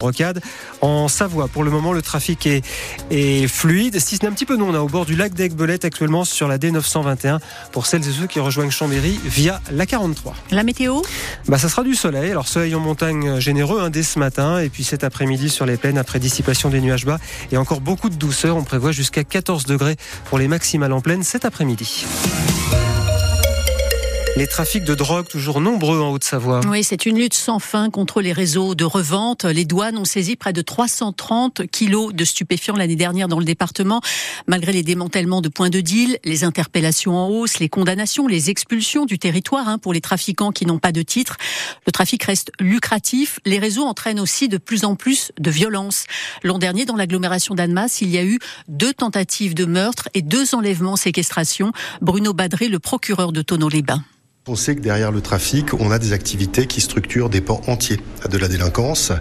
Rocade. En Savoie, pour le moment, le trafic est fluide. Si ce n'est un petit peu, nous, on est au bord du lac d'Aigbelette actuellement sur la D921 pour celles et ceux qui rejoignent Chambéry via la 43. La météo ? Ça sera du soleil. Alors, soleil en montagne généreux dès ce matin et puis cet après-midi sur les plaines après dissipation des nuages bas et encore beaucoup de douceur. On prévoit jusqu'à 14 degrés pour les maximales en plaine cet après-midi. Les trafics de drogue toujours nombreux en Haute-Savoie. Oui, c'est une lutte sans fin contre les réseaux de revente. Les douanes ont saisi près de 330 kilos de stupéfiants l'année dernière dans le département. Malgré les démantèlements de points de deal, les interpellations en hausse, les condamnations, les expulsions du territoire pour les trafiquants qui n'ont pas de titre, le trafic reste lucratif. Les réseaux entraînent aussi de plus en plus de violences. L'an dernier, dans l'agglomération d'Annemasse, il y a eu 2 tentatives de meurtre et 2 enlèvements-séquestrations. Bruno Badré, le procureur de Thonon-les-Bains. On sait que derrière le trafic, on a des activités qui structurent des pans entiers de la délinquance.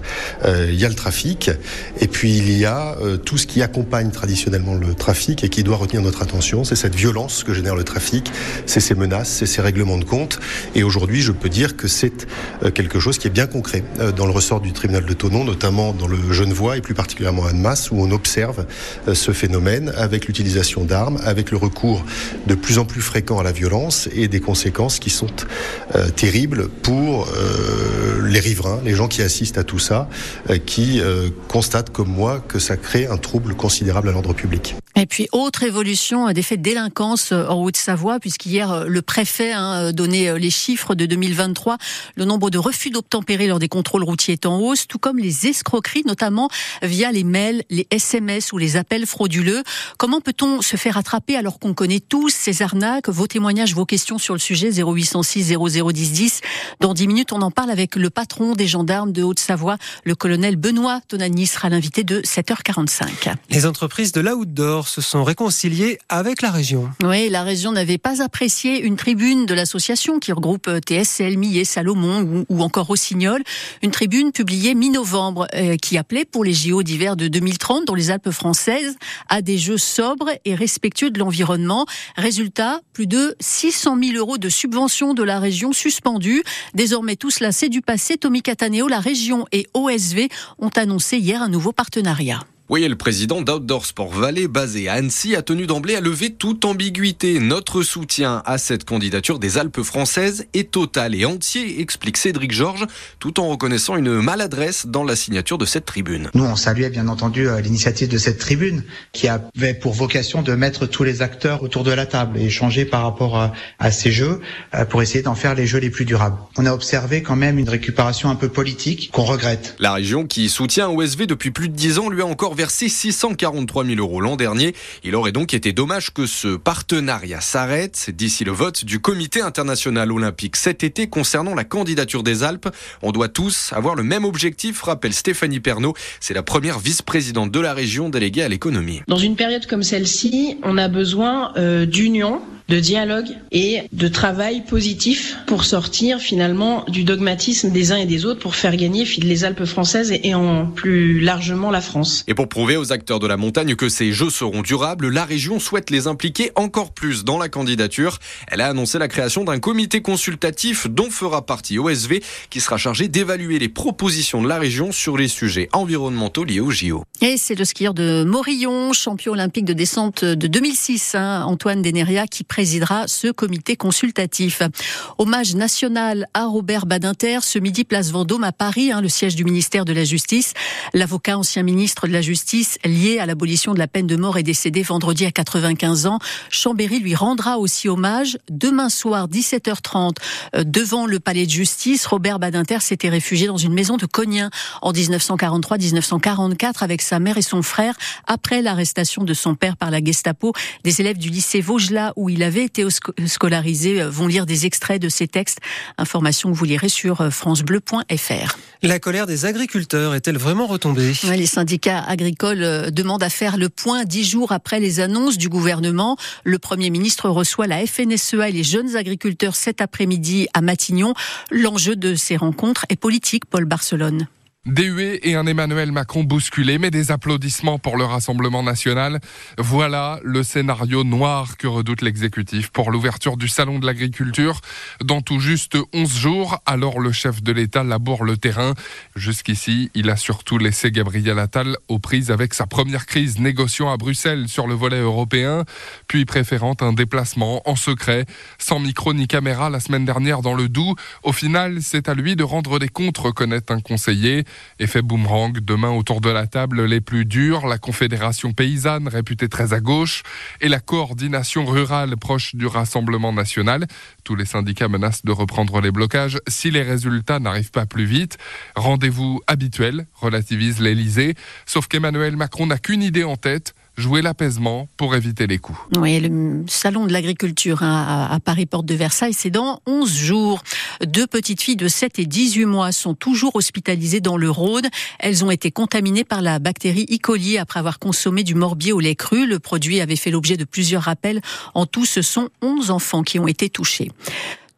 Il y a le trafic et puis il y a tout ce qui accompagne traditionnellement le trafic et qui doit retenir notre attention. C'est cette violence que génère le trafic, c'est ces menaces, c'est ces règlements de compte. Et aujourd'hui, je peux dire que c'est quelque chose qui est bien concret dans le ressort du tribunal de Thonon, notamment dans le Genevois et plus particulièrement à Annemasse, où on observe ce phénomène avec l'utilisation d'armes, avec le recours de plus en plus fréquent à la violence et des conséquences qui sont terribles pour les riverains, les gens qui assistent à tout ça, qui constatent comme moi que ça crée un trouble considérable à l'ordre public. Et puis, autre évolution des faits de délinquance en Haute-Savoie, puisqu'hier, le préfet donnait les chiffres de 2023. Le nombre de refus d'obtempérer lors des contrôles routiers est en hausse, tout comme les escroqueries, notamment via les mails, les SMS ou les appels frauduleux. Comment peut-on se faire attraper alors qu'on connaît tous ces arnaques ? Vos témoignages, vos questions sur le sujet, 0806 0010 10. Dans 10 minutes, on en parle avec le patron des gendarmes de Haute-Savoie, le colonel Benoît Tonani sera l'invité de 7h45. Les entreprises de l'outdoor se sont réconciliées avec la région. Oui, la région n'avait pas apprécié une tribune de l'association qui regroupe TSL, Millet, Salomon ou encore Rossignol. Une tribune publiée mi-novembre qui appelait pour les JO d'hiver de 2030 dans les Alpes françaises à des jeux sobres et respectueux de l'environnement. Résultat, plus de 600 000 euros de subventions de la région suspendue. Désormais, tout cela, c'est du passé. Tommy Cataneo, la région et OSV ont annoncé hier un nouveau partenariat. Oui, et le président d'Outdoor Sport Vallée, basé à Annecy, a tenu d'emblée à lever toute ambiguïté. Notre soutien à cette candidature des Alpes françaises est total et entier, explique Cédric Georges, tout en reconnaissant une maladresse dans la signature de cette tribune. Nous, on saluait bien entendu l'initiative de cette tribune, qui avait pour vocation de mettre tous les acteurs autour de la table et échanger par rapport à ces jeux pour essayer d'en faire les jeux les plus durables. On a observé quand même une récupération un peu politique qu'on regrette. La région qui soutient OSV depuis plus de 10 ans lui a encore versé 643 000 euros l'an dernier. Il aurait donc été dommage que ce partenariat s'arrête d'ici le vote du comité international olympique cet été concernant la candidature des Alpes. On doit tous avoir le même objectif, rappelle Stéphanie Pernaud. C'est la première vice-présidente de la région déléguée à l'économie. Dans une période comme celle-ci, on a besoin d'union, de dialogue et de travail positif pour sortir finalement du dogmatisme des uns et des autres pour faire gagner les Alpes françaises et en plus largement la France. Et pour prouver aux acteurs de la montagne que ces jeux seront durables, la région souhaite les impliquer encore plus dans la candidature. Elle a annoncé la création d'un comité consultatif dont fera partie OSV qui sera chargé d'évaluer les propositions de la région sur les sujets environnementaux liés aux JO. Et c'est le skieur de Morillon, champion olympique de descente de 2006, Antoine Deneria, qui présidera ce comité consultatif. Hommage national à Robert Badinter, ce midi place Vendôme à Paris, le siège du ministère de la Justice. L'avocat, ancien ministre de la Justice, lié à l'abolition de la peine de mort, est décédé vendredi à 95 ans. Chambéry lui rendra aussi hommage demain soir, 17h30. Devant le palais de justice, Robert Badinter s'était réfugié dans une maison de Cognin en 1943-1944 avec sa mère et son frère après l'arrestation de son père par la Gestapo. Des élèves du lycée Vaugelas où il avait été scolarisé vont lire des extraits de ces textes. Information que vous lirez sur francebleu.fr. La colère des agriculteurs est-elle vraiment retombée ? Oui, les syndicats agricoles demandent à faire le point 10 jours après les annonces du gouvernement. Le Premier ministre reçoit la FNSEA et les jeunes agriculteurs cet après-midi à Matignon. L'enjeu de ces rencontres est politique, Paul Barcelone. Des huées et un Emmanuel Macron bousculé, mais des applaudissements pour le Rassemblement National. Voilà le scénario noir que redoute l'exécutif pour l'ouverture du Salon de l'Agriculture dans tout juste 11 jours. Alors le chef de l'État laboure le terrain. Jusqu'ici, il a surtout laissé Gabriel Attal aux prises avec sa première crise, négociant à Bruxelles sur le volet européen, puis préférant un déplacement en secret, sans micro ni caméra la semaine dernière dans le Doubs. Au final, c'est à lui de rendre des comptes, reconnaît un conseiller. Effet boomerang, demain autour de la table les plus durs, la Confédération paysanne réputée très à gauche et la Coordination rurale proche du Rassemblement National. Tous les syndicats menacent de reprendre les blocages si les résultats n'arrivent pas plus vite. Rendez-vous habituel, relativise l'Elysée, sauf qu'Emmanuel Macron n'a qu'une idée en tête: jouer l'apaisement pour éviter les coups. Oui, le Salon de l'Agriculture à Paris, Porte de Versailles, c'est dans 11 jours. Deux petites filles de 7 et 18 mois sont toujours hospitalisées dans le Rhône. Elles ont été contaminées par la bactérie E. coli après avoir consommé du morbier au lait cru. Le produit avait fait l'objet de plusieurs rappels. En tout, ce sont 11 enfants qui ont été touchés.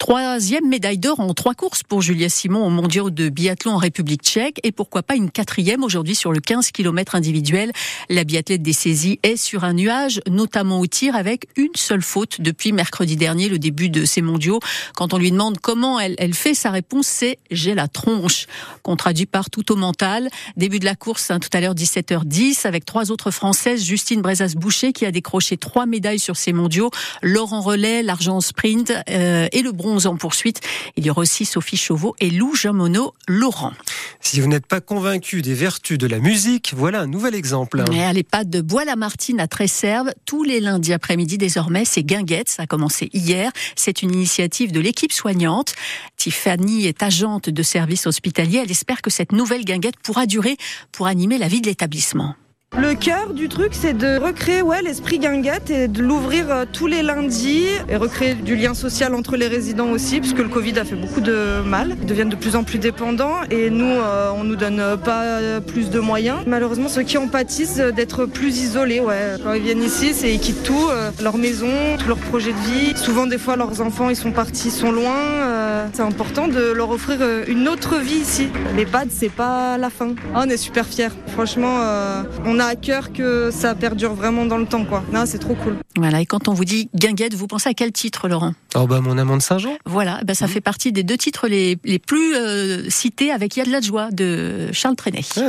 3e médaille d'or en 3 courses pour Julia Simon aux mondiaux de biathlon en République Tchèque, et pourquoi pas une 4e aujourd'hui sur le 15 km individuel. La biathlète des saisies est sur un nuage, notamment au tir, avec une seule faute depuis mercredi dernier, le début de ces mondiaux. Quand on lui demande comment elle fait, sa réponse c'est « j'ai la tronche », qu'on traduit par « tout au mental ». Début de la course, tout à l'heure 17h10, avec 3 autres Françaises, Justine Brezas-Boucher qui a décroché 3 médailles sur ces mondiaux, l'or en relais, l'argent en sprint et le bronze en poursuite. Il y aura aussi Sophie Chauveau et Lou Jean-Monod-Laurent. Si vous n'êtes pas convaincu des vertus de la musique, voilà un nouvel exemple. Et à l'EHPAD de Bois-la-Martine à Tresserve, tous les lundis après-midi désormais, c'est guinguette. Ça a commencé hier. C'est une initiative de l'équipe soignante. Tiffany est agente de service hospitalier. Elle espère que cette nouvelle guinguette pourra durer pour animer la vie de l'établissement. Le cœur du truc, c'est de recréer l'esprit guinguette et de l'ouvrir tous les lundis et recréer du lien social entre les résidents aussi, puisque le Covid a fait beaucoup de mal. Ils deviennent de plus en plus dépendants et nous, on nous donne pas plus de moyens. Malheureusement, ceux qui en pâtissent d'être plus isolés, Quand ils viennent ici, ils quittent tout, leur maison, tous leurs projets de vie. Souvent, des fois, leurs enfants, ils sont partis, ils sont loin. C'est important de leur offrir une autre vie ici. L'EHPAD, c'est pas la fin. Ah, on est super fiers. Franchement, on a à cœur que ça perdure vraiment dans le temps, quoi. Non, c'est trop cool. Voilà, et quand on vous dit guinguette, vous pensez à quel titre, Laurent ? Oh bah Mon amant de Saint-Jean. Voilà, ça fait partie des 2 titres les plus cités, avec Il y a de la joie de Charles Trenet. Ouais.